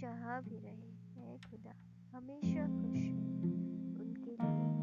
जहाँ भी रहे, खुदा हमेशा खुश है उनके लिए।